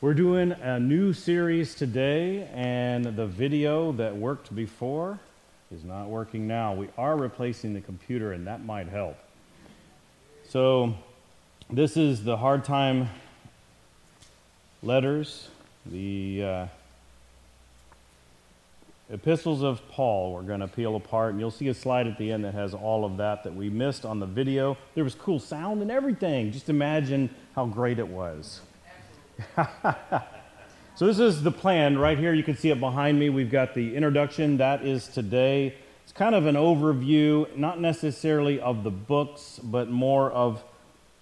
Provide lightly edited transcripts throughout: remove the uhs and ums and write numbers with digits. We're doing a new series today, and the video that worked before is not working now. We are replacing the computer, and that might help. So this is the hard time letters, the epistles of Paul we're going to peel apart, and you'll see a slide at the end that has all of that we missed on the video. There was cool sound and everything. Just imagine how great it was. So this is the plan right here. You can see it behind me. We've got the introduction. That is today. It's kind of an overview, not necessarily of the books, but more of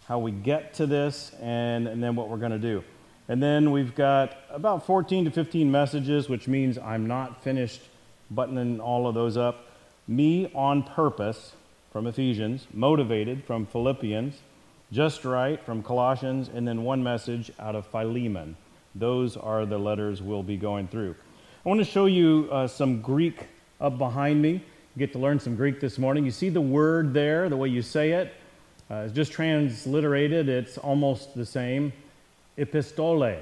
how we get to this and then what we're going to do. And then we've got about 14 to 15 messages, which means I'm not finished buttoning all of those up. Me on purpose from Ephesians, motivated from Philippians, just right from Colossians, and then one message out of Philemon. Those are the letters we'll be going through. I want to show you some Greek up behind me. You get to learn some Greek this morning. You see the word there, the way you say it. It's just transliterated. It's almost the same. Epistole.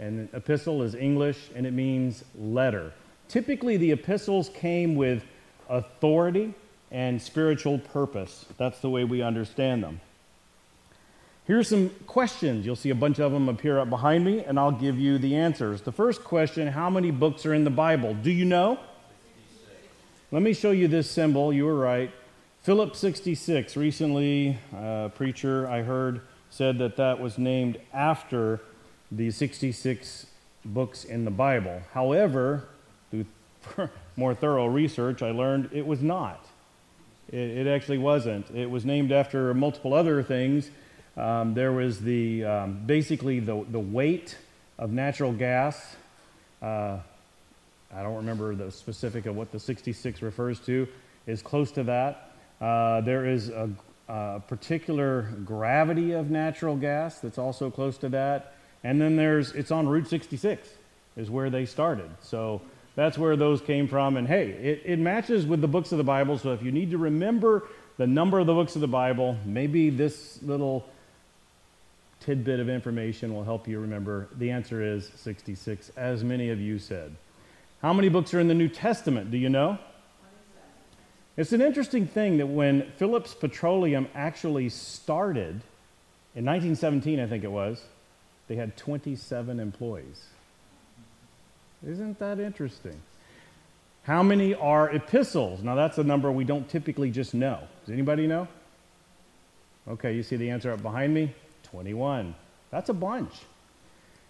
And epistle is English, and it means letter. Typically, the epistles came with authority and spiritual purpose. That's the way we understand them. Here's some questions. You'll see a bunch of them appear up behind me, and I'll give you the answers. The first question, how many books are in the Bible? Do you know? 66. Let me show you this symbol. You were right. Philip 66. Recently, a preacher I heard said that was named after the 66 books in the Bible. However, through more thorough research, I learned it was not. It actually wasn't. It was named after multiple other things. There was the basically the weight of natural gas. I don't remember the specific of what the 66 refers to. Is close to that. There is a particular gravity of natural gas that's also close to that. And then it's on Route 66 is where they started. So that's where those came from. And hey, it matches with the books of the Bible. So if you need to remember the number of the books of the Bible, maybe this little tidbit of information will help you remember. The answer is 66, as many of you said. How many books are in the New Testament? Do you know? It's an interesting thing that when Phillips Petroleum actually started, in 1917 I think it was, they had 27 employees. Isn't that interesting? How many are epistles? Now that's a number we don't typically just know. Does anybody know? Okay, you see the answer up behind me? 21. That's a bunch.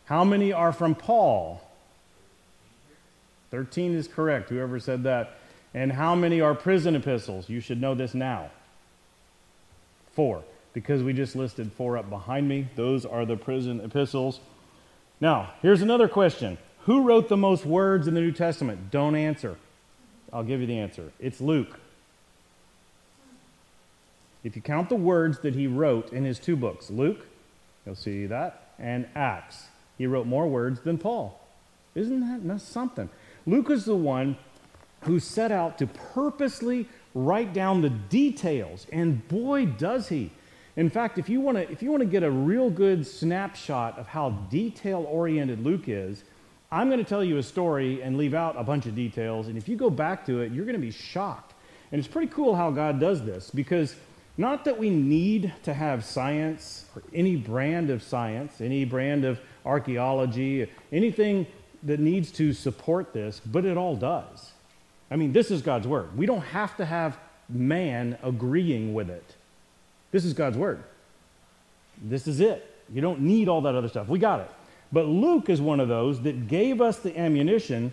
How many are from Paul? 13 is correct, whoever said that. And how many are prison epistles? You should know this now. 4, because we just listed 4 up behind me. Those are the prison epistles. Now, here's another question. Who wrote the most words in the New Testament? Don't answer. I'll give you the answer. It's Luke. If you count the words that he wrote in his two books, Luke, you'll see that, and Acts, he wrote more words than Paul. Isn't that something? Luke is the one who set out to purposely write down the details, and boy, does he. In fact, if you want to get a real good snapshot of how detail-oriented Luke is, I'm going to tell you a story and leave out a bunch of details, and if you go back to it, you're going to be shocked. And it's pretty cool how God does this, because not that we need to have science or any brand of science, any brand of archaeology, anything that needs to support this, but it all does. I mean, this is God's word. We don't have to have man agreeing with it. This is God's word. This is it. You don't need all that other stuff. We got it. But Luke is one of those that gave us the ammunition,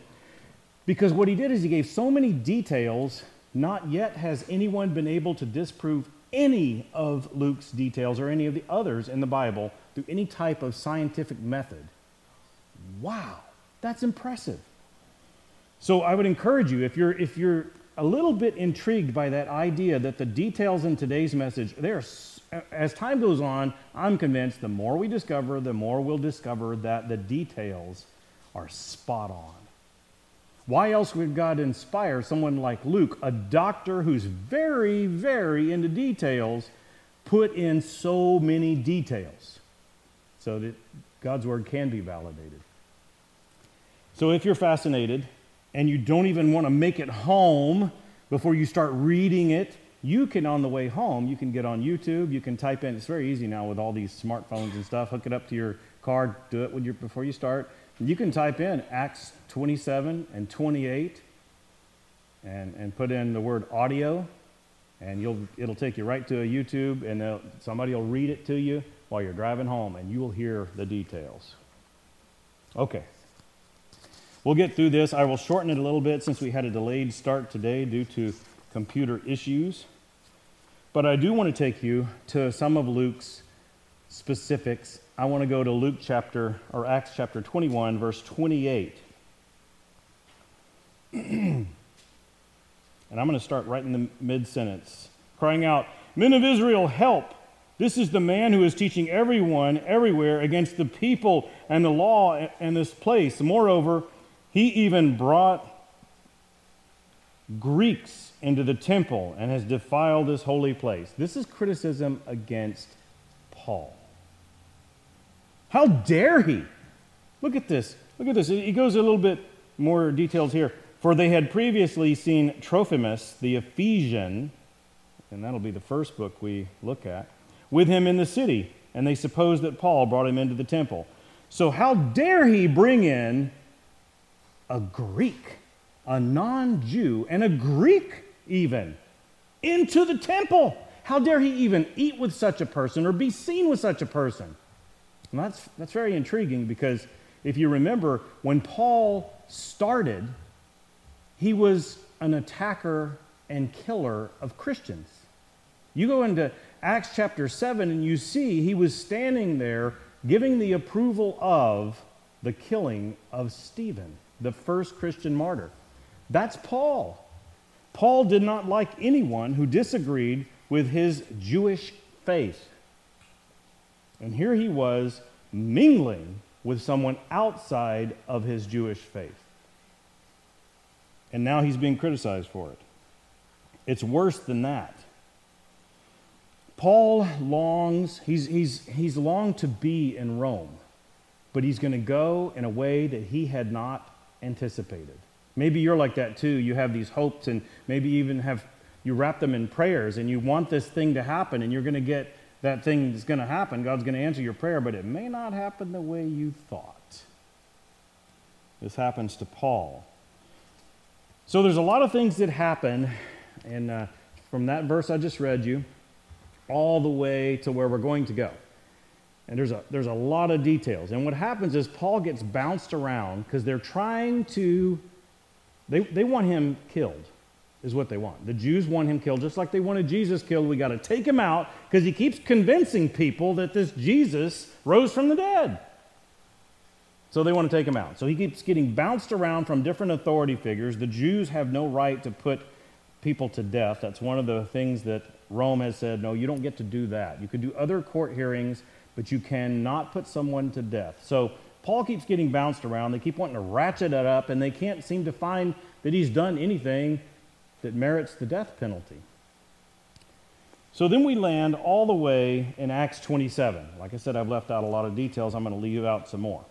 because what he did is he gave so many details, not yet has anyone been able to disprove any of Luke's details or any of the others in the Bible through any type of scientific method. Wow, that's impressive. So I would encourage you, if you're a little bit intrigued by that idea that the details in today's message, as time goes on, I'm convinced the more we discover, the more we'll discover that the details are spot on. Why else would God inspire someone like Luke, a doctor who's very, very into details, put in so many details so that God's word can be validated. So if you're fascinated and you don't even want to make it home before you start reading it, you can, on the way home, you can get on YouTube, you can type in, it's very easy now with all these smartphones and stuff, hook it up to your car, do it when you're, before you start. You can type in Acts 27 and 28 and put in the word audio, and it'll take you right to a YouTube, and somebody will read it to you while you're driving home, and you will hear the details. Okay. We'll get through this. I will shorten it a little bit since we had a delayed start today due to computer issues. But I do want to take you to some of Luke's specifics. I want to go to Acts chapter 21, verse 28. And I'm going to start right in the mid-sentence, crying out, "Men of Israel, help! This is the man who is teaching everyone, everywhere, against the people and the law and this place. Moreover, he even brought Greeks into the temple and has defiled this holy place." This is criticism against Paul. How dare he? Look at this. Look at this. He goes a little bit more details here. "For they had previously seen Trophimus, the Ephesian," and that'll be the first book we look at, "with him in the city, and they supposed that Paul brought him into the temple." So how dare he bring in a Greek, a non-Jew, and a Greek even, into the temple? How dare he even eat with such a person or be seen with such a person? And that's very intriguing, because if you remember, when Paul started, he was an attacker and killer of Christians. You go into Acts chapter 7 and you see he was standing there giving the approval of the killing of Stephen, the first Christian martyr. That's Paul. Paul did not like anyone who disagreed with his Jewish faith. And here he was mingling with someone outside of his Jewish faith. And now he's being criticized for it. It's worse than that. Paul longs, he's longed to be in Rome, but he's going to go in a way that he had not anticipated. Maybe you're like that too. You have these hopes, and maybe even you wrap them in prayers, and you want this thing to happen, and you're going to get that thing that's going to happen. God's going to answer your prayer, but it may not happen the way you thought. This happens to Paul. So there's a lot of things that happen, and from that verse I just read you, all the way to where we're going to go. And there's a lot of details. And what happens is Paul gets bounced around because they're trying to, they want him killed, is what they want. The Jews want him killed, just like they wanted Jesus killed. We got to take him out because he keeps convincing people that this Jesus rose from the dead. So they want to take him out. So he keeps getting bounced around from different authority figures. The Jews have no right to put people to death. That's one of the things that Rome has said, no, you don't get to do that. You can do other court hearings, but you cannot put someone to death. So Paul keeps getting bounced around. They keep wanting to ratchet it up, and they can't seem to find that he's done anything that merits the death penalty. So then we land all the way in Acts 27. Like I said, I've left out a lot of details. I'm going to leave out some more,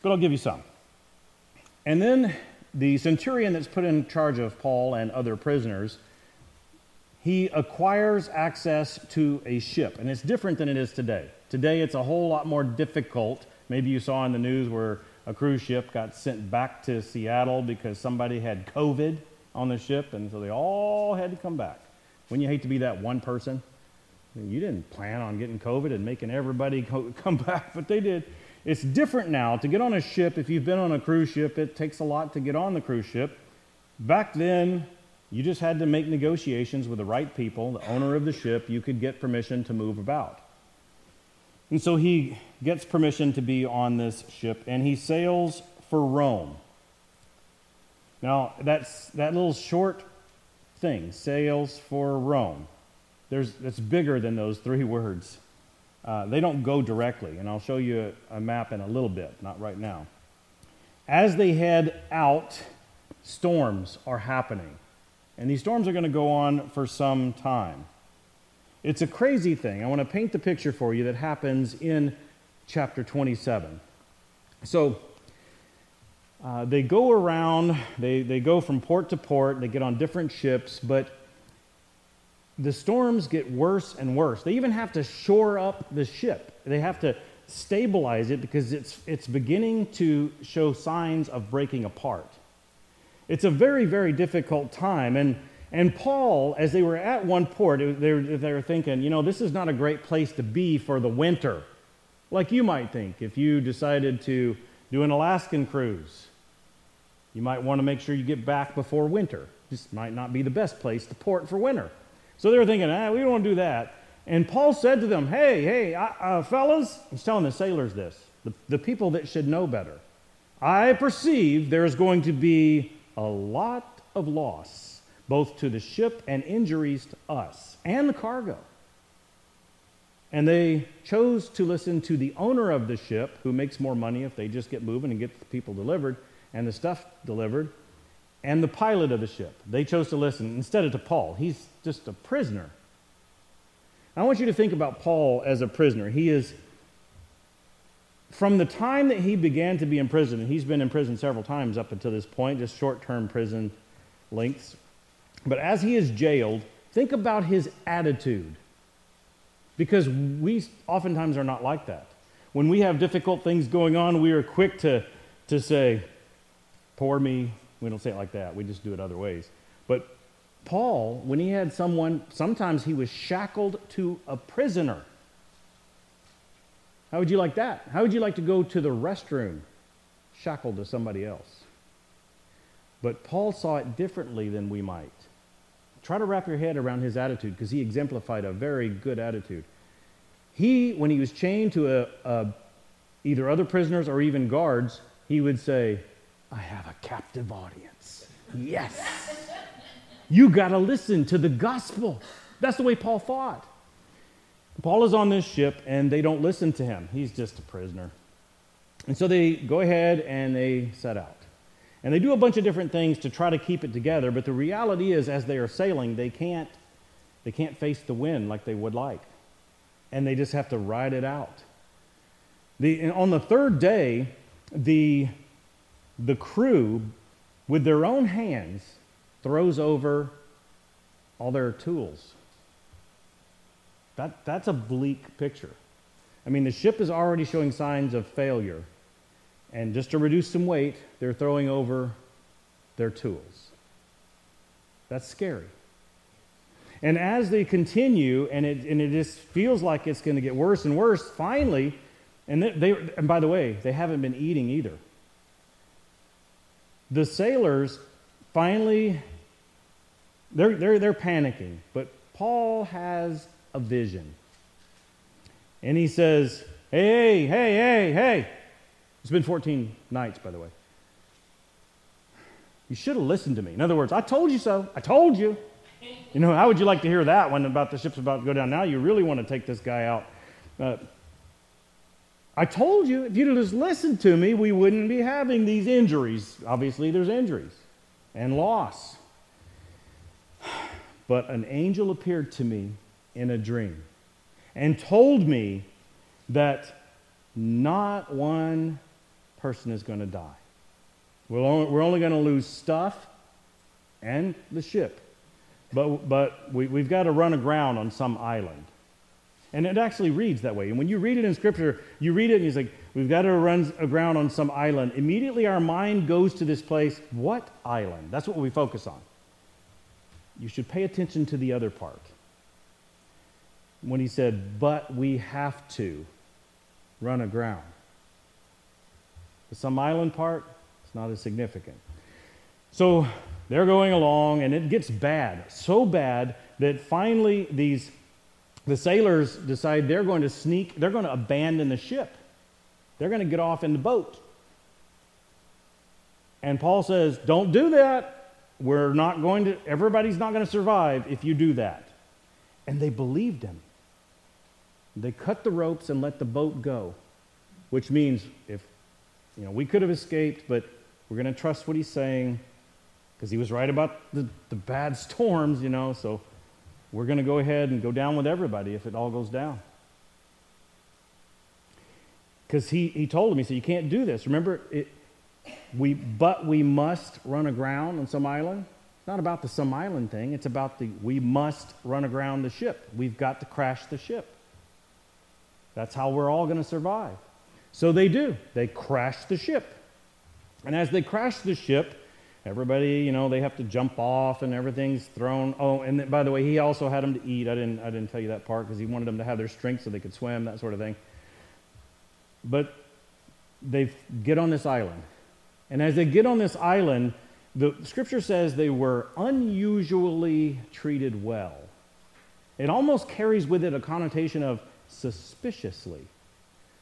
but I'll give you some. And then the centurion that's put in charge of Paul and other prisoners, he acquires access to a ship, and it's different than it is today. Today, it's a whole lot more difficult. Maybe you saw in the news where a cruise ship got sent back to Seattle because somebody had COVID on the ship, and so they all had to come back. Wouldn't you hate to be that one person? You didn't plan on getting COVID and making everybody come back, but they did. It's different now. To get on a ship, if you've been on a cruise ship, it takes a lot to get on the cruise ship. Back then, you just had to make negotiations with the right people, the owner of the ship. You could get permission to move about. And so he gets permission to be on this ship, and he sails for Rome. Now, that's that little short thing, sails for Rome. That's bigger than those three words. They don't go directly, and I'll show you a map in a little bit, not right now. As they head out, storms are happening, and these storms are going to go on for some time. It's a crazy thing. I want to paint the picture for you that happens in chapter 27. So they go around, they go from port to port, they get on different ships, but the storms get worse and worse. They even have to shore up the ship. They have to stabilize it because it's beginning to show signs of breaking apart. It's a very, very difficult time. And Paul, as they were at one port, they were thinking, you know, this is not a great place to be for the winter. Like you might think if you decided to do an Alaskan cruise. You might want to make sure you get back before winter. This might not be the best place to port for winter. So they were thinking, we don't want to do that. And Paul said to them, hey, fellas, he's telling the sailors this, the people that should know better. I perceive there is going to be a lot of loss, both to the ship and injuries to us and the cargo. And they chose to listen to the owner of the ship, who makes more money if they just get moving and get the people delivered and the stuff delivered, and the pilot of the ship. They chose to listen instead of to Paul. He's just a prisoner. I want you to think about Paul as a prisoner. He is, from the time that he began to be in prison, and he's been in prison several times up until this point, just short-term prison lengths. But as he is jailed, think about his attitude. Because we oftentimes are not like that. When we have difficult things going on, we are quick to say, poor me. We don't say it like that. We just do it other ways. But Paul, when he had someone, sometimes he was shackled to a prisoner. How would you like that? How would you like to go to the restroom shackled to somebody else? But Paul saw it differently than we might. Try to wrap your head around his attitude, because he exemplified a very good attitude. He, when he was chained to either other prisoners or even guards, he would say, I have a captive audience. Yes. You got to listen to the gospel. That's the way Paul thought. Paul is on this ship, and they don't listen to him. He's just a prisoner. And so they go ahead and they set out. And they do a bunch of different things to try to keep it together, but the reality is, as they are sailing, they can't face the wind like they would like. And they just have to ride it out. On the third day, the crew, with their own hands, throws over all their tools. That's a bleak picture. I mean, the ship is already showing signs of failure. And just to reduce some weight, they're throwing over their tools. That's scary. And as they continue, and it just feels like it's going to get worse and worse, finally, and by the way, they haven't been eating either. The sailors finally, they're panicking, but Paul has a vision. And he says, hey. It's been 14 nights, by the way. You should have listened to me. In other words, I told you so. I told you. You know, how would you like to hear that one about the ship's about to go down? Now you really want to take this guy out. I told you, if you'd have just listened to me, we wouldn't be having these injuries. Obviously, there's injuries and loss. But an angel appeared to me in a dream and told me that not one person is going to die. We're only going to lose stuff and the ship. But we've got to run aground on some island. And it actually reads that way. And when you read it in Scripture, you read it and he's like, we've got to run aground on some island. Immediately our mind goes to this place. What island? That's what we focus on. You should pay attention to the other part. When he said, but we have to run aground. But some island part, it's not as significant. So they're going along, and it gets bad, so bad that finally the sailors decide they're going to sneak, they're going to abandon the ship. They're going to get off in the boat. And Paul says, don't do that. Everybody's not going to survive if you do that. And they believed him. They cut the ropes and let the boat go, which means if, you know, we could have escaped, but we're going to trust what he's saying because he was right about the bad storms, you know, so we're going to go ahead and go down with everybody if it all goes down. Because he told him, he said, you can't do this. Remember, we must run aground on some island. It's not about the some island thing. It's about we must run aground the ship. We've got to crash the ship. That's how we're all going to survive. So they do. They crash the ship. And as they crash the ship, everybody, they have to jump off and everything's thrown. Oh, and by the way, he also had them to eat. I didn't tell you that part because he wanted them to have their strength so they could swim, that sort of thing. But they get on this island. And as they get on this island, the scripture says they were unusually treated well. It almost carries with it a connotation of suspiciously.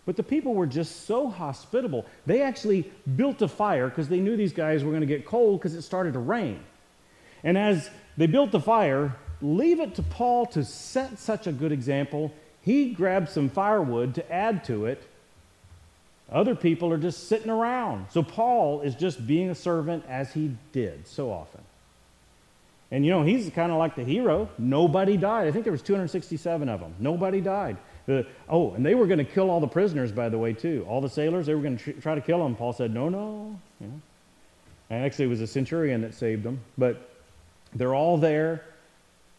But the people were just so hospitable. They actually built a fire because they knew these guys were going to get cold because it started to rain. And as they built the fire, leave it to Paul to set such a good example. He grabbed some firewood to add to it. Other people are just sitting around. So Paul is just being a servant as he did so often. And he's kind of like the hero. Nobody died. I think there was 267 of them. Nobody died. And they were going to kill all the prisoners, by the way, too. All the sailors, they were going to try to kill them. Paul said, no. And actually, it was a centurion that saved them. But they're all there.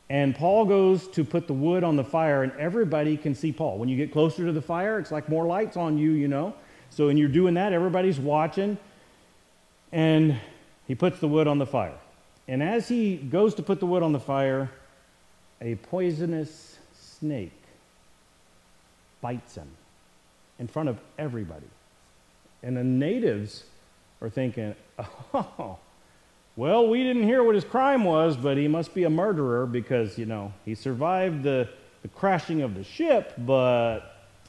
And Paul goes to put the wood on the fire, and everybody can see Paul. When you get closer to the fire, it's like more lights on you, So when you're doing that, everybody's watching. And he puts the wood on the fire. And as he goes to put the wood on the fire, a poisonous snake bites him in front of everybody. And the natives are thinking, we didn't hear what his crime was, but he must be a murderer because, he survived the crashing of the ship, but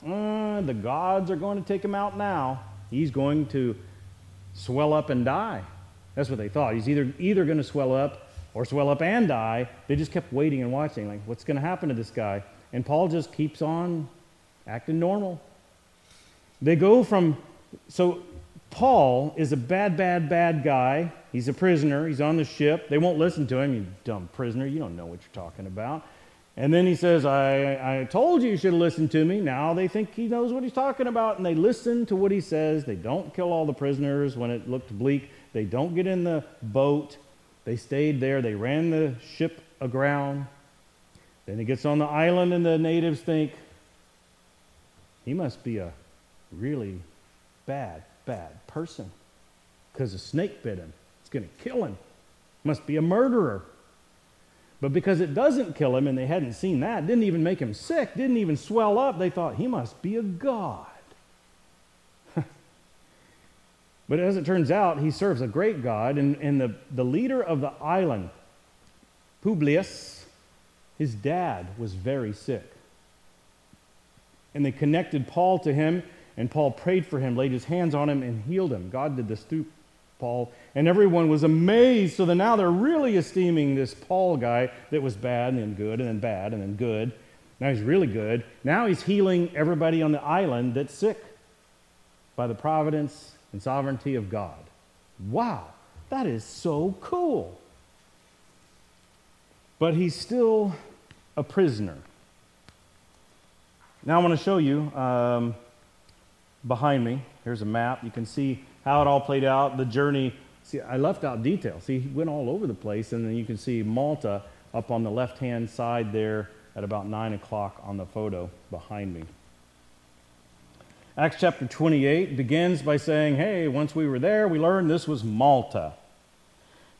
the gods are going to take him out now. He's going to swell up and die. That's what they thought. He's either going to swell up or swell up and die. They just kept waiting and watching, like, what's going to happen to this guy? And Paul just keeps on acting normal. So Paul is a bad guy. He's a prisoner. He's on the ship. They won't listen to him. You dumb prisoner. You don't know what you're talking about. And then he says, I told you should have listened to me. Now they think he knows what he's talking about, and they listen to what he says. They don't kill all the prisoners when it looked bleak. They don't get in the boat. They stayed there. They ran the ship aground. Then he gets on the island, and the natives think, he must be a really bad person because a snake bit him. It's going to kill him. Must be a murderer. But because it doesn't kill him, and they hadn't seen that, didn't even make him sick, didn't even swell up, they thought he must be a god. But as it turns out, he serves a great god, and the leader of the island, Publius, his dad was very sick. And they connected Paul to him, and Paul prayed for him, laid his hands on him, and healed him. God did this through Paul, and everyone was amazed. So now they're really esteeming this Paul guy that was bad and then good and then bad and then good. Now he's really good. Now he's healing everybody on the island that's sick by the providence and sovereignty of God. Wow, that is so cool. But he's still a prisoner. Now I want to show you behind me. Here's a map. You can see how it all played out, the journey. See, I left out detail. See, he went all over the place, and then you can see Malta up on the left-hand side there at about 9 o'clock on the photo behind me. Acts chapter 28 begins by saying, hey, once we were there, we learned this was Malta.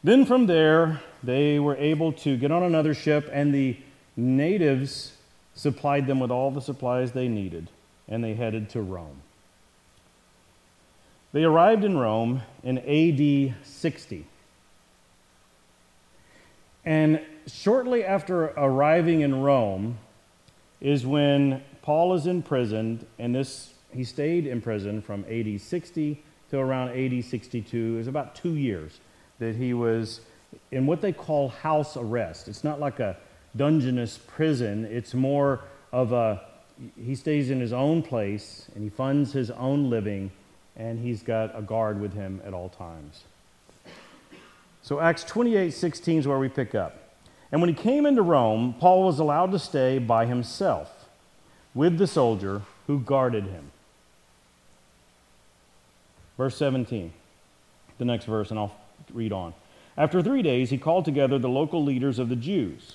Then from there, they were able to get on another ship, and the natives supplied them with all the supplies they needed, and they headed to Rome. They arrived in Rome in AD 60. And shortly after arriving in Rome is when Paul is imprisoned, and he stayed in prison from AD 60 to around AD 62. It was about 2 years that he was in what they call house arrest. It's not like a dungeness prison. It's more of he stays in his own place, and he funds his own living, and he's got a guard with him at all times. So Acts 28:16 is where we pick up. And when he came into Rome, Paul was allowed to stay by himself with the soldier who guarded him. Verse 17, the next verse, and I'll read on. After 3 days, he called together the local leaders of the Jews.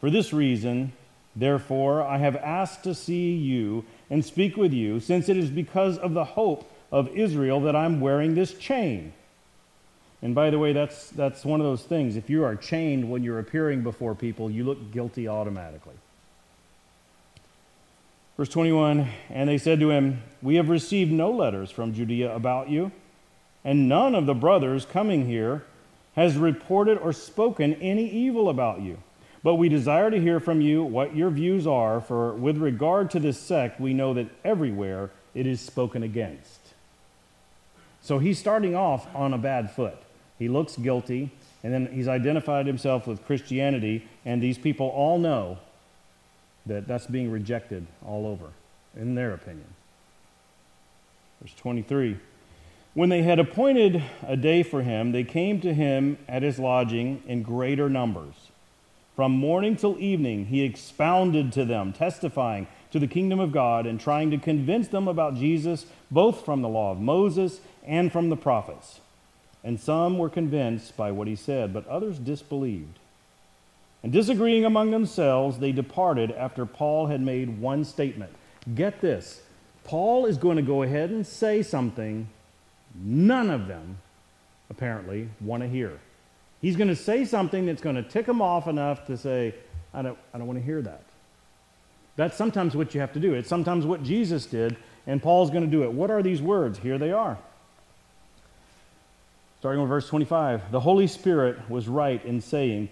For this reason, therefore, I have asked to see you and speak with you, since it is because of the hope of Israel that I'm wearing this chain." And by the way, that's one of those things. If you are chained when you're appearing before people, you look guilty automatically. Verse 21, "And they said to him, 'We have received no letters from Judea about you, and none of the brothers coming here has reported or spoken any evil about you. But we desire to hear from you what your views are, for with regard to this sect, we know that everywhere it is spoken against.'" So he's starting off on a bad foot. He looks guilty, and then he's identified himself with Christianity, and these people all know that that's being rejected all over, in their opinion. Verse 23, "When they had appointed a day for him, they came to him at his lodging in greater numbers. From morning till evening, he expounded to them, testifying to the kingdom of God and trying to convince them about Jesus, both from the law of Moses and from the prophets. And some were convinced by what he said, but others disbelieved. And disagreeing among themselves, they departed after Paul had made one statement." Get this. Paul is going to go ahead and say something none of them, apparently, want to hear. He's going to say something that's going to tick them off enough to say, I don't want to hear that. That's sometimes what you have to do. It's sometimes what Jesus did, and Paul's going to do it. What are these words? Here they are. Starting with verse 25, "The Holy Spirit was right in saying,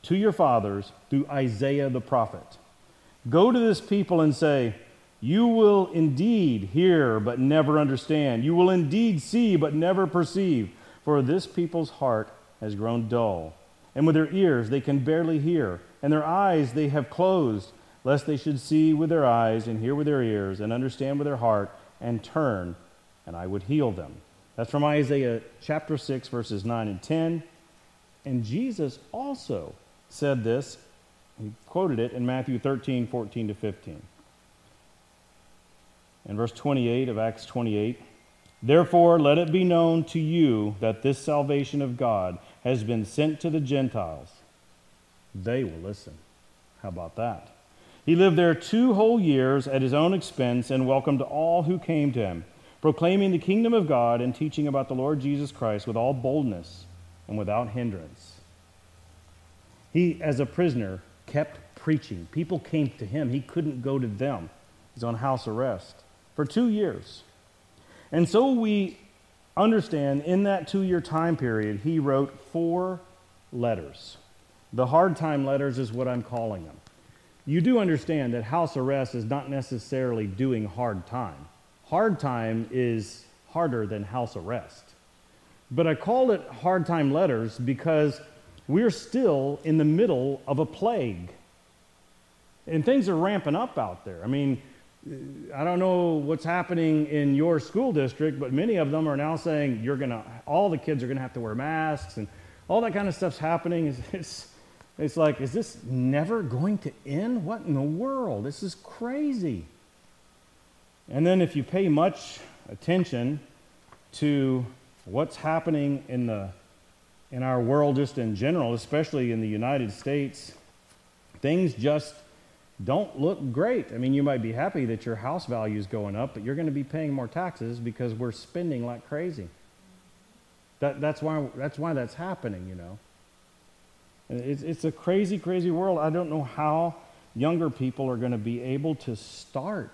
to your fathers through Isaiah the prophet, 'Go to this people and say, you will indeed hear but never understand. You will indeed see but never perceive. For this people's heart has grown dull, and with their ears they can barely hear, and their eyes they have closed, lest they should see with their eyes and hear with their ears and understand with their heart and turn, and I would heal them.'" That's from Isaiah chapter 6, verses 9 and 10. And Jesus also said this, he quoted it in Matthew 13, 14 to 15. In verse 28 of Acts 28, "Therefore let it be known to you that this salvation of God has been sent to the Gentiles. They will listen." How about that? "He lived there 2 whole years at his own expense and welcomed all who came to him, proclaiming the kingdom of God and teaching about the Lord Jesus Christ with all boldness and without hindrance." He, as a prisoner, kept preaching. People came to him. He couldn't go to them. He's on house arrest for 2 years. And so we understand in that 2-year time period, he wrote 4 letters. The hard time letters is what I'm calling them. You do understand that house arrest is not necessarily doing hard time. Hard time is harder than house arrest. But I call it hard time letters because we're still in the middle of a plague. And things are ramping up out there. I mean, I don't know what's happening in your school district, but many of them are now saying all the kids are gonna have to wear masks, and all that kind of stuff's happening. It's like, is this never going to end? What in the world? This is crazy. And then if you pay much attention to what's happening in our world just in general, especially in the United States, things just don't look great. I mean, you might be happy that your house value is going up, but you're going to be paying more taxes because we're spending like crazy. That's why that's happening, you know. It's a crazy, crazy world. I don't know how younger people are going to be able to start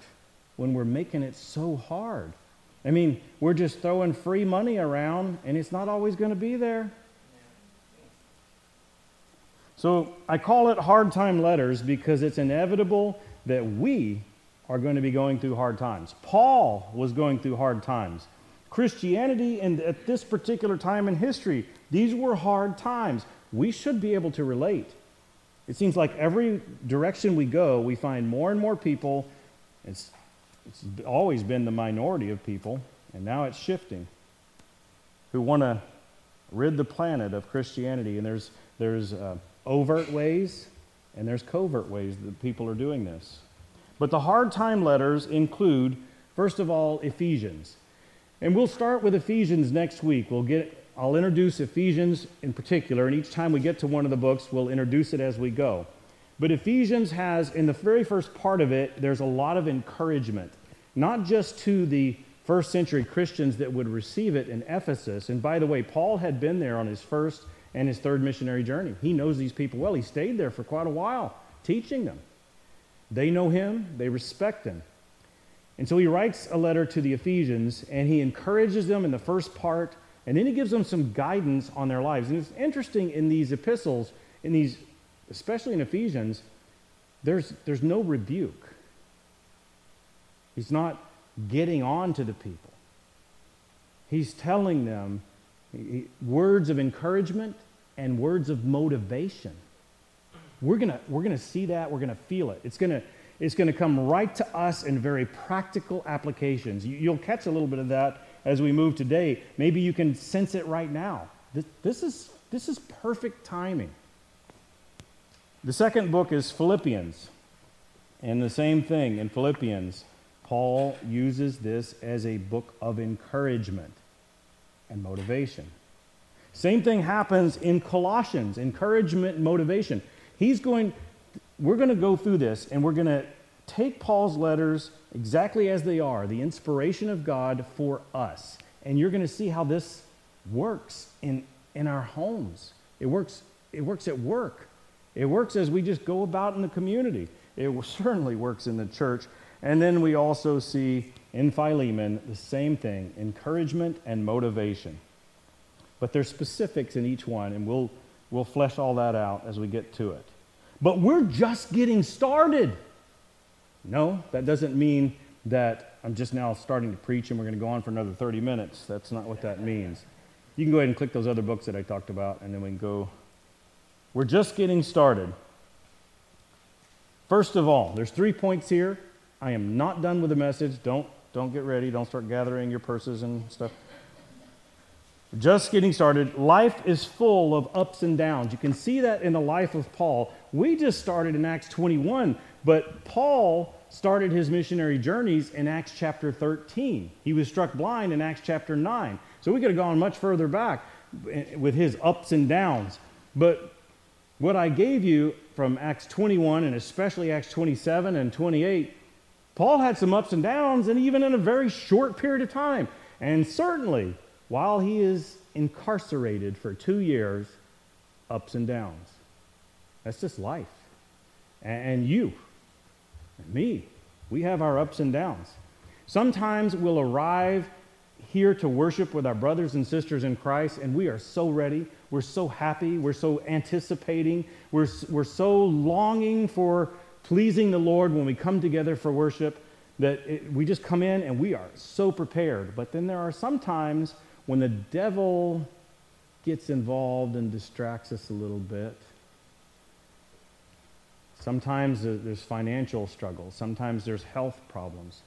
when we're making it so hard. I mean, we're just throwing free money around, and it's not always going to be there. So I call it hard time letters because it's inevitable that we are going to be going through hard times. Paul was going through hard times. Christianity and at this particular time in history. These were hard times. We should be able to relate. It seems like every direction we go, we find more and more people. It's always been the minority of people, and now it's shifting, who want to rid the planet of Christianity. And there's overt ways, and there's covert ways that people are doing this. But the hard time letters include, first of all, Ephesians. And we'll start with Ephesians next week. I'll introduce Ephesians in particular, and each time we get to one of the books, we'll introduce it as we go. But Ephesians has, in the very first part of it, there's a lot of encouragement, not just to the first century Christians that would receive it in Ephesus. And by the way, Paul had been there on his first and his third missionary journey. He knows these people well. He stayed there for quite a while, teaching them. They know him, they respect him. And so he writes a letter to the Ephesians, and he encourages them in the first part, and then he gives them some guidance on their lives. And it's interesting in these epistles, especially in Ephesians, there's no rebuke. He's not getting on to the people. He's telling them words of encouragement and words of motivation. We're gonna see that. We're gonna feel it. It's gonna come right to us in very practical applications. You'll catch a little bit of that as we move today. Maybe you can sense it right now. This is perfect timing. The second book is Philippians, and the same thing in Philippians. Paul uses this as a book of encouragement and motivation. Same thing happens in Colossians, encouragement and motivation. We're going to go through this, and we're going to take Paul's letters exactly as they are, the inspiration of God for us. And you're going to see how this works in our homes. It works at work. It works as we just go about in the community. It certainly works in the church. And then we also see in Philemon the same thing, encouragement and motivation. But there's specifics in each one, and we'll flesh all that out as we get to it. But we're just getting started. No, that doesn't mean that I'm just now starting to preach and we're going to go on for another 30 minutes. That's not what that means. You can go ahead and click those other books that I talked about, and then we can go. We're just getting started. First of all, there's 3 points here. I am not done with the message. Don't get ready. Don't start gathering your purses and stuff. Just getting started. Life is full of ups and downs. You can see that in the life of Paul. We just started in Acts 21, but Paul started his missionary journeys in Acts chapter 13. He was struck blind in Acts chapter 9. So we could have gone much further back with his ups and downs. But what I gave you from Acts 21, and especially Acts 27 and 28, Paul had some ups and downs, and even in a very short period of time. And certainly, while he is incarcerated for 2 years, ups and downs. That's just life. And you, and me, we have our ups and downs. Sometimes we'll arrive here to worship with our brothers and sisters in Christ, and we are so ready, we're so happy, we're so anticipating, we're so longing for pleasing the Lord when we come together for worship, that we just come in and we are so prepared. But then there are some times when the devil gets involved and distracts us a little bit. Sometimes there's financial struggles. Sometimes there's health problems.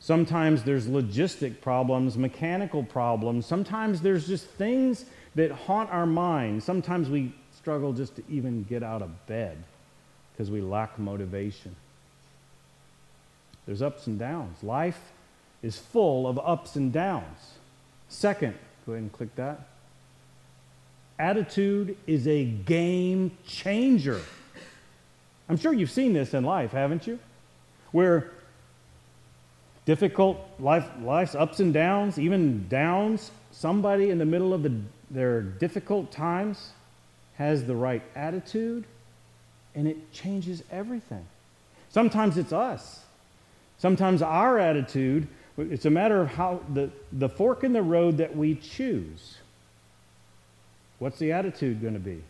Sometimes there's logistic problems, mechanical problems. Sometimes there's just things that haunt our mind. Sometimes we struggle just to even get out of bed because we lack motivation. There's ups and downs. Life is full of ups and downs. Second, go ahead and click that. Attitude is a game changer. I'm sure you've seen this in life, haven't you? Where difficult life's ups and downs, even downs, somebody in the middle of their difficult times has the right attitude, and it changes everything. Sometimes it's us. Sometimes our attitude, it's a matter of how the fork in the road that we choose. What's the attitude going to be?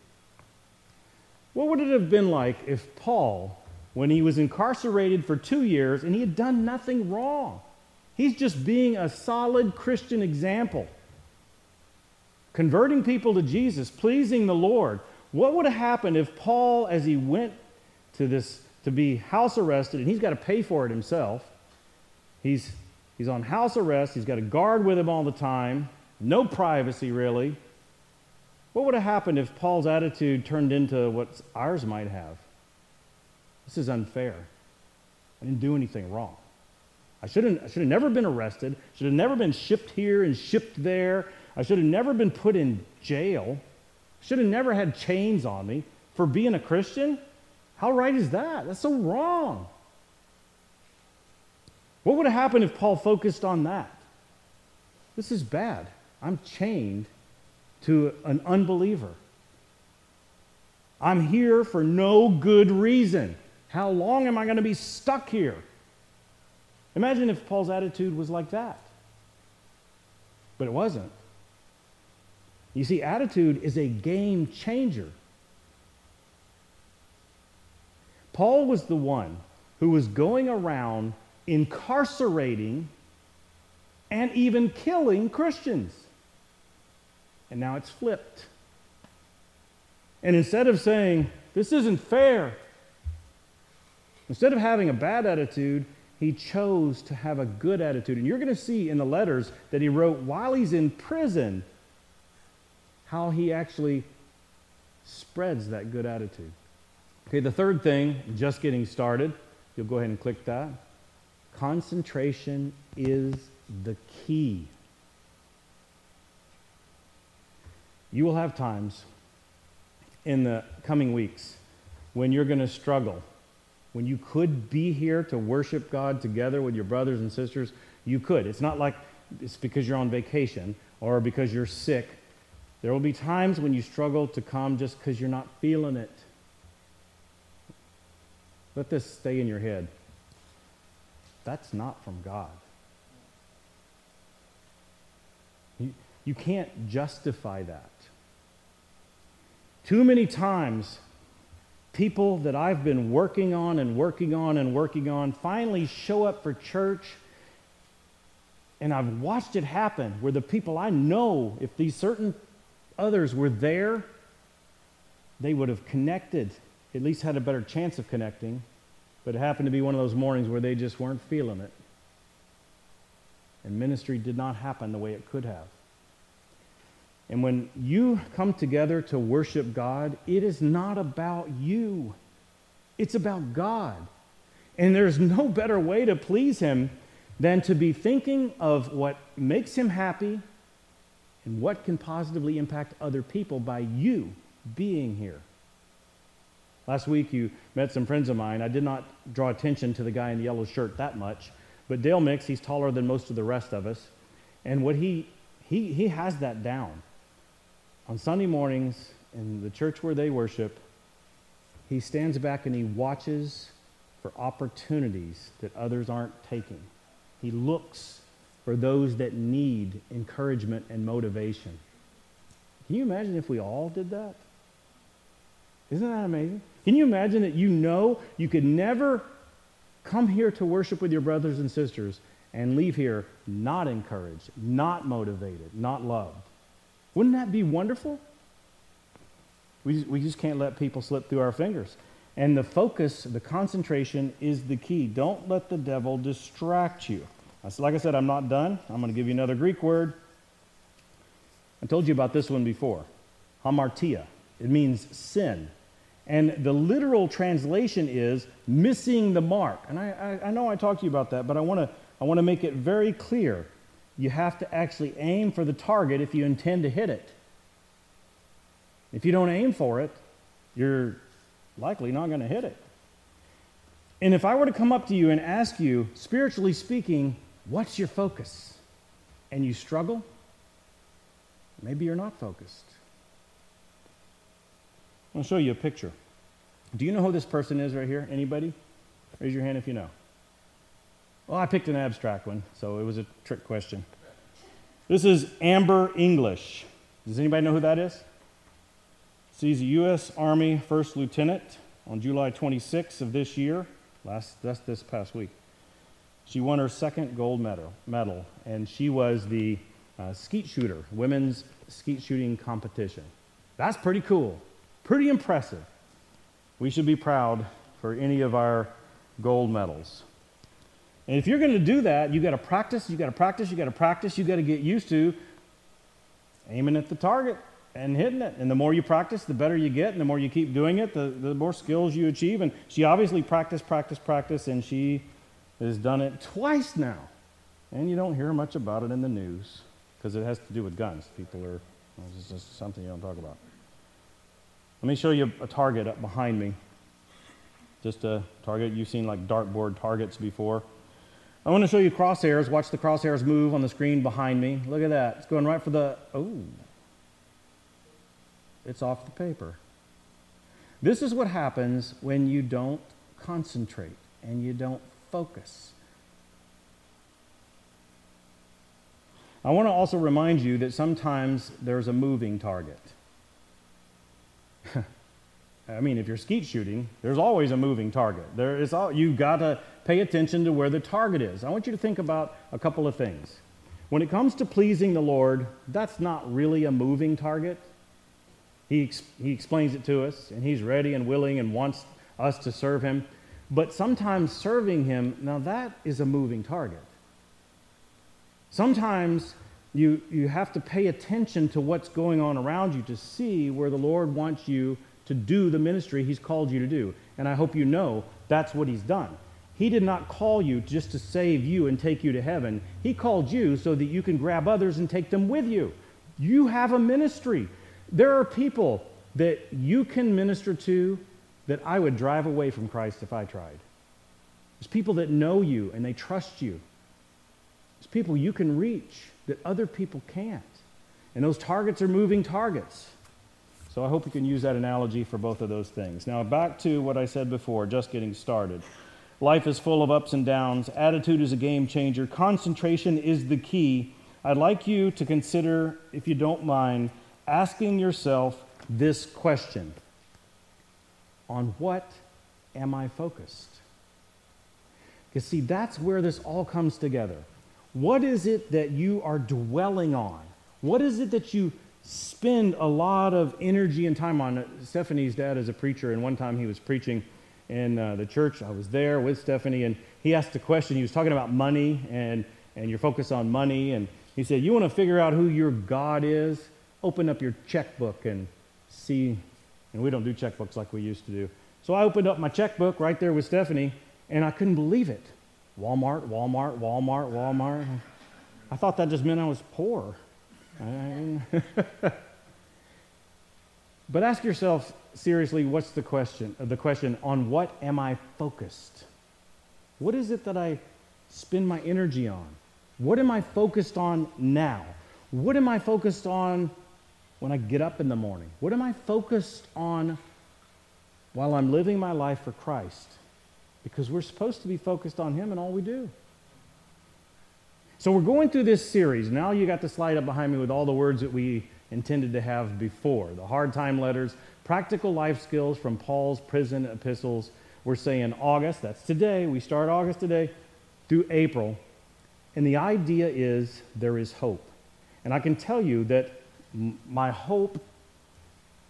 What would it have been like if Paul, when he was incarcerated for 2 years and he had done nothing wrong, He's just being a solid Christian example. Converting people to Jesus, pleasing the Lord. What would have happened if Paul, as he went to this to be house arrested, and he's got to pay for it himself, he's on house arrest, he's got a guard with him all the time, no privacy really. What would have happened if Paul's attitude turned into what ours might have? This is unfair. I didn't do anything wrong. I should have never been arrested, should have never been shipped here and shipped there. I should have never been put in jail. Should have never had chains on me for being a Christian. How right is that? That's so wrong. What would have happened if Paul focused on that? This is bad. I'm chained to an unbeliever. I'm here for no good reason. How long am I going to be stuck here? Imagine if Paul's attitude was like that. But it wasn't. You see, attitude is a game changer. Paul was the one who was going around incarcerating and even killing Christians. And now it's flipped. And instead of saying, this isn't fair, instead of having a bad attitude, he chose to have a good attitude. And you're going to see in the letters that he wrote while he's in prison how he actually spreads that good attitude. Okay, the third thing, just getting started. You'll go ahead and click that. Concentration is the key. You will have times in the coming weeks when you're going to struggle. When you could be here to worship God together with your brothers and sisters, you could. It's not like it's because you're on vacation or because you're sick. There will be times when you struggle to come just because you're not feeling it. Let this stay in your head. That's not from God. You can't justify that. Too many times, people that I've been working on and working on and working on finally show up for church. And I've watched it happen where the people I know, if these certain others were there, they would have connected, at least had a better chance of connecting, but it happened to be one of those mornings where they just weren't feeling it. And ministry did not happen the way it could have. And when you come together to worship God, it is not about you. It's about God. And there's no better way to please Him than to be thinking of what makes Him happy, and what can positively impact other people by you being here. Last week you met some friends of mine. I did not draw attention to the guy in the yellow shirt that much, but Dale Mix, he's taller than most of the rest of us, and what he has that down. On Sunday mornings in the church where they worship, he stands back and he watches for opportunities that others aren't taking. He looks for those that need encouragement and motivation. Can you imagine if we all did that? Isn't that amazing? Can you imagine that you know you could never come here to worship with your brothers and sisters and leave here not encouraged, not motivated, not loved? Wouldn't that be wonderful? We just can't let people slip through our fingers. And the focus, the concentration is the key. Don't let the devil distract you. Like I said, I'm not done. I'm going to give you another Greek word. I told you about this one before. Hamartia. It means sin. And the literal translation is missing the mark. And I know I talked to you about that, but I want to make it very clear. You have to actually aim for the target if you intend to hit it. If you don't aim for it, you're likely not going to hit it. And if I were to come up to you and ask you, spiritually speaking, what's your focus? And you struggle, maybe you're not focused. I'm going to show you a picture. Do you know who this person is right here? Anybody? Raise your hand if you know. Well, I picked an abstract one, so it was a trick question. This is Amber English. Does anybody know who that is? She's a U.S. Army first lieutenant on July 26th of this year. That's this past week. She won her second gold medal, and she was the skeet shooter, women's skeet shooting competition. That's pretty cool, pretty impressive. We should be proud for any of our gold medals. And if you're going to do that, you got to practice, you got to get used to aiming at the target and hitting it. And the more you practice, the better you get, and the more you keep doing it, the more skills you achieve. And she obviously practiced, and she has done it twice now. And you don't hear much about it in the news because it has to do with guns. It's just something you don't talk about. Let me show you a target up behind me. Just a target. You've seen like dartboard targets before. I want to show you crosshairs. Watch the crosshairs move on the screen behind me. Look at that. It's going right for the... Oh. It's off the paper. This is what happens when you don't concentrate and you don't focus. I want to also remind you that sometimes there's a moving target. I mean, if you're skeet shooting, there's always a moving target. You've got to pay attention to where the target is. I want you to think about a couple of things. When it comes to pleasing the Lord, that's not really a moving target. He explains it to us, and he's ready and willing and wants us to serve him. But sometimes serving him, now that is a moving target. Sometimes you have to pay attention to what's going on around you to see where the Lord wants you to do the ministry he's called you to do. And I hope you know that's what he's done. He did not call you just to save you and take you to heaven. He called you so that you can grab others and take them with you. You have a ministry. There are people that you can minister to that I would drive away from Christ if I tried. There's people that know you and they trust you. There's people you can reach that other people can't. And those targets are moving targets. So I hope you can use that analogy for both of those things. Now back to what I said before, just getting started. Life is full of ups and downs. Attitude is a game changer. Concentration is the key. I'd like you to consider, if you don't mind, asking yourself this question. On what am I focused? Because see, that's where this all comes together. What is it that you are dwelling on? What is it that you spend a lot of energy and time on? Stephanie's dad is a preacher, and one time he was preaching in the church. I was there with Stephanie, and he asked a question. He was talking about money and your focus on money, and he said, you want to figure out who your God is? Open up your checkbook and see. And we don't do checkbooks like we used to do. So I opened up my checkbook right there with Stephanie, and I couldn't believe it. Walmart. I thought that just meant I was poor. But ask yourself seriously, what's the question? The question, on what am I focused? What is it that I spend my energy on? What am I focused on now? What am I focused on when I get up in the morning? What am I focused on while I'm living my life for Christ? Because we're supposed to be focused on him in all we do. So we're going through this series. Now you got the slide up behind me with all the words that we intended to have before. The hard time letters, practical life skills from Paul's prison epistles. We're saying August, that's today. We start August today through April. And the idea is there is hope. And I can tell you that my hope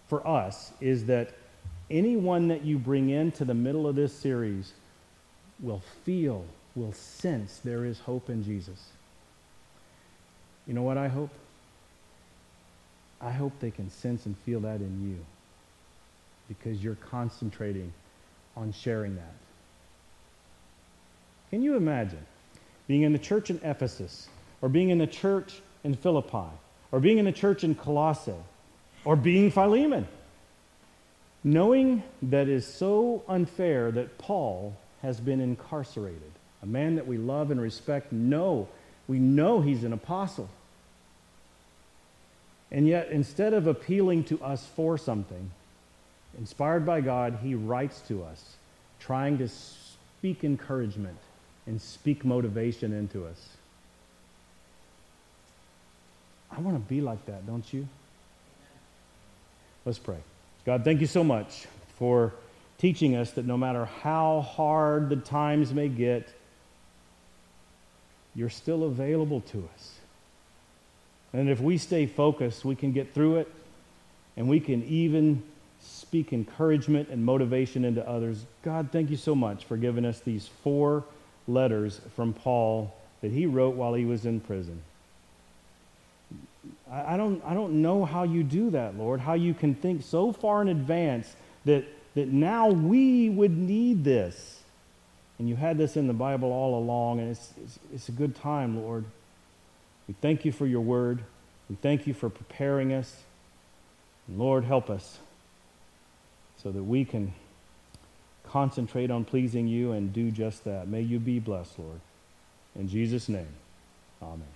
for us is that anyone that you bring into the middle of this series will sense there is hope in Jesus. You know what I hope? I hope they can sense and feel that in you because you're concentrating on sharing that. Can you imagine being in the church in Ephesus, or being in the church in Philippi, or being in the church in Colossae, or being Philemon, knowing that is so unfair that Paul has been incarcerated, a man that we love and respect? We know he's an apostle. And yet, instead of appealing to us for something, inspired by God, he writes to us, trying to speak encouragement and speak motivation into us. I want to be like that, don't you? Let's pray. God, thank you so much for teaching us that no matter how hard the times may get, you're still available to us. And if we stay focused, we can get through it, and we can even speak encouragement and motivation into others. God, thank you so much for giving us these 4 letters from Paul that he wrote while he was in prison. I don't know how you do that, Lord, how you can think so far in advance that now we would need this. And you had this in the Bible all along, and it's a good time, Lord. We thank you for your word. We thank you for preparing us. And Lord, help us so that we can concentrate on pleasing you and do just that. May you be blessed, Lord. In Jesus' name, amen.